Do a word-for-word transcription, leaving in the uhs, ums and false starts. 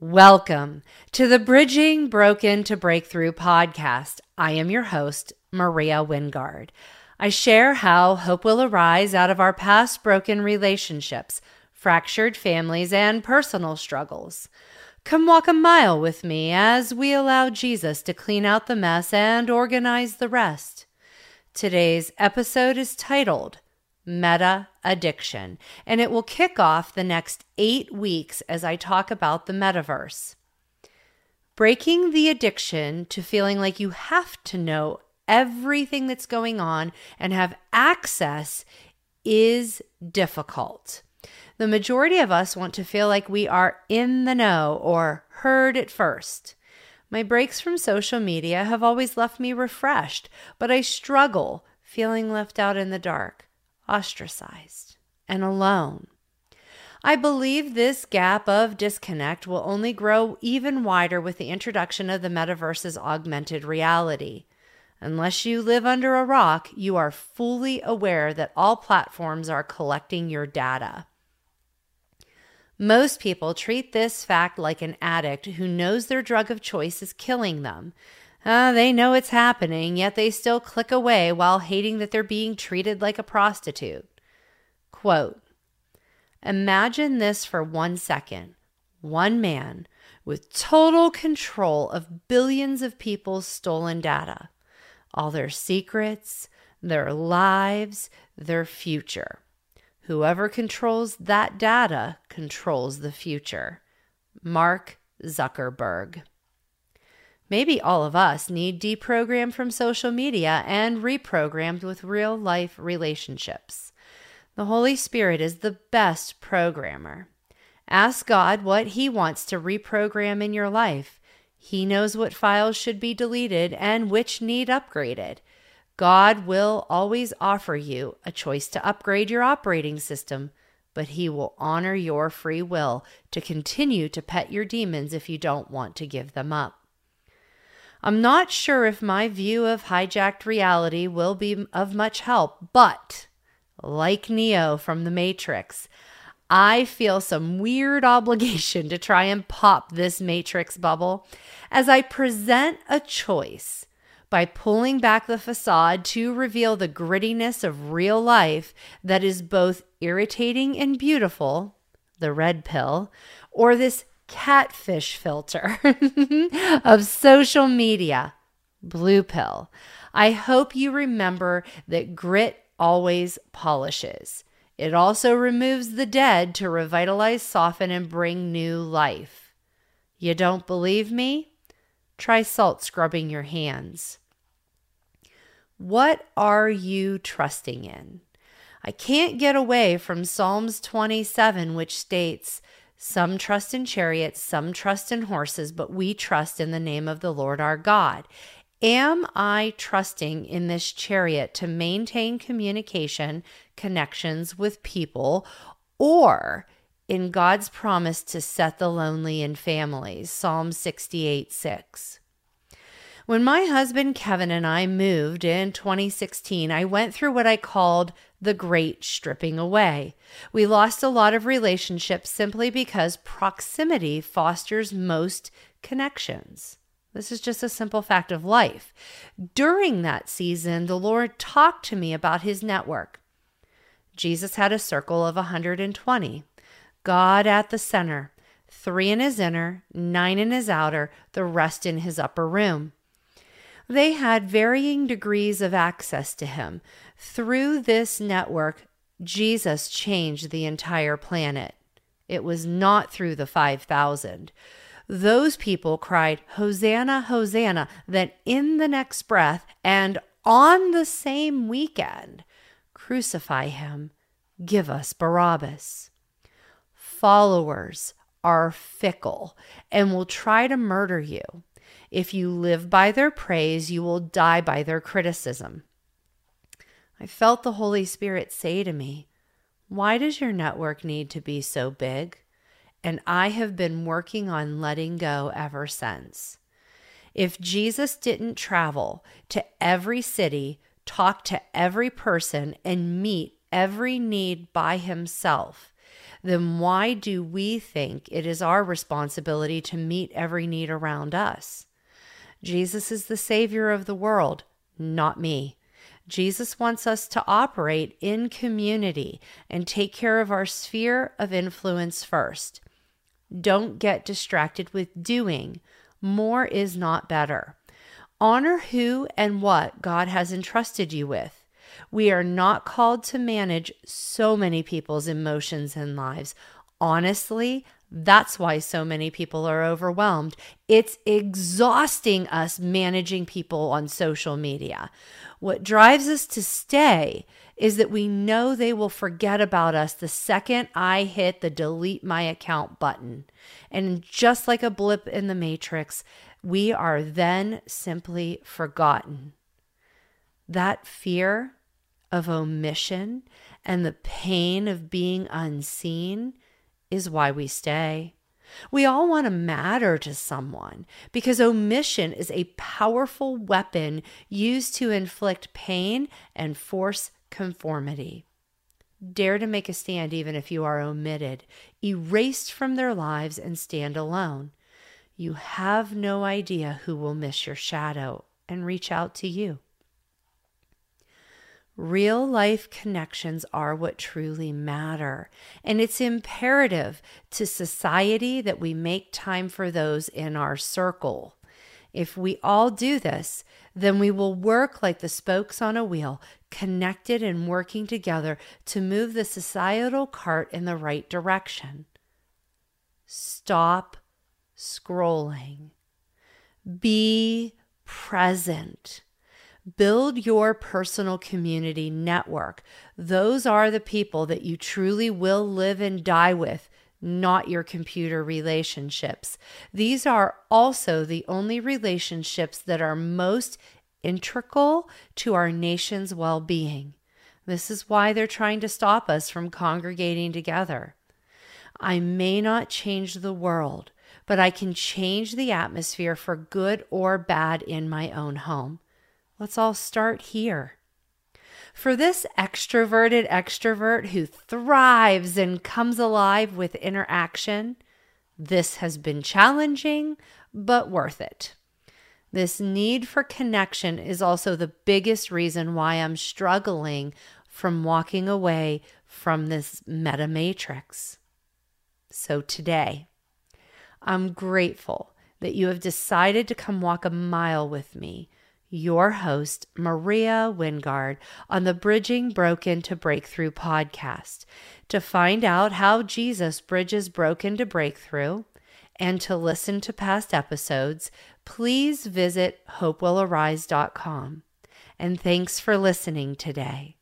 Welcome to the Bridging Broken to Breakthrough podcast. I am your host, Maria Wingard. I share how hope will arise out of our past broken relationships, fractured families, and personal struggles. Come walk a mile with me as we allow Jesus to clean out the mess and organize the rest. Today's episode is titled Meta Addiction, and it will kick off the next eight weeks as I talk about the metaverse. Breaking the addiction to feeling like you have to know everything that's going on and have access is difficult. The majority of us want to feel like we are in the know or heard it first. My breaks from social media have always left me refreshed, but I struggle feeling left out in the dark, ostracized, and alone. I believe this gap of disconnect will only grow even wider with the introduction of the metaverse's augmented reality. Unless you live under a rock, you are fully aware that all platforms are collecting your data. Most people treat this fact like an addict who knows their drug of choice is killing them. Uh, they know it's happening, yet they still click away while hating that they're being treated like a prostitute. Quote, "Imagine this for one second. One man with total control of billions of people's stolen data. All their secrets, their lives, their future. Whoever controls that data controls the future." Mark Zuckerberg. Maybe all of us need deprogrammed from social media and reprogrammed with real-life relationships. The Holy Spirit is the best programmer. Ask God what He wants to reprogram in your life. He knows what files should be deleted and which need upgraded. God will always offer you a choice to upgrade your operating system, but He will honor your free will to continue to pet your demons if you don't want to give them up. I'm not sure if my view of hijacked reality will be of much help, but like Neo from The Matrix, I feel some weird obligation to try and pop this Matrix bubble as I present a choice by pulling back the facade to reveal the grittiness of real life that is both irritating and beautiful, the red pill, or this catfish filter of social media, blue pill. I hope you remember that grit always polishes. It also removes the dead to revitalize, soften, and bring new life. You don't believe me? Try salt scrubbing your hands. What are you trusting in? I can't get away from Psalms twenty-seven, which states, "Some trust in chariots, some trust in horses, but we trust in the name of the Lord our God." Am I trusting in this chariot to maintain communication, connections with people, or in God's promise to set the lonely in families? Psalm sixty-eight six. When my husband Kevin and I moved in twenty sixteen, I went through what I called the great stripping away. We lost a lot of relationships simply because proximity fosters most connections. This is just a simple fact of life. During that season, the Lord talked to me about His network. Jesus had a circle of one hundred twenty. God at the center, three in His inner, nine in His outer, the rest in His upper room. They had varying degrees of access to Him. Through this network, Jesus changed the entire planet. It was not through the five thousand. Those people cried, "Hosanna, Hosanna," then in the next breath and on the same weekend, "Crucify Him, give us Barabbas." Followers are fickle and will try to murder you. If you live by their praise, you will die by their criticism. I felt the Holy Spirit say to me, "Why does your network need to be so big?" And I have been working on letting go ever since. If Jesus didn't travel to every city, talk to every person, and meet every need by Himself, then why do we think it is our responsibility to meet every need around us? Jesus is the Savior of the world, not me. Jesus wants us to operate in community and take care of our sphere of influence first. Don't get distracted with doing. More is not better. Honor who and what God has entrusted you with. We are not called to manage so many people's emotions and lives. Honestly, that's why so many people are overwhelmed. It's exhausting us managing people on social media. What drives us to stay is that we know they will forget about us the second I hit the delete my account button. And just like a blip in the Matrix, we are then simply forgotten. That fear of omission and the pain of being unseen is why we stay. We all want to matter to someone because omission is a powerful weapon used to inflict pain and force conformity. Dare to make a stand even if you are omitted, erased from their lives, and stand alone. You have no idea who will miss your shadow and reach out to you. Real life connections are what truly matter, and it's imperative to society that we make time for those in our circle. If we all do this, then we will work like the spokes on a wheel, connected and working together to move the societal cart in the right direction. Stop scrolling. Be present. Build your personal community network. Those are the people that you truly will live and die with, not your computer relationships. These are also the only relationships that are most integral to our nation's well-being. This is why they're trying to stop us from congregating together. I may not change the world, but I can change the atmosphere for good or bad in my own home. Let's all start here. For this extroverted extrovert who thrives and comes alive with interaction, this has been challenging, but worth it. This need for connection is also the biggest reason why I'm struggling from walking away from this meta matrix. So today, I'm grateful that you have decided to come walk a mile with me, your host, Maria Wingard, on the Bridging Broken to Breakthrough podcast, to find out how Jesus bridges broken to breakthrough, and to listen to past episodes, please visit Hope Will Arise dot com. And thanks for listening today.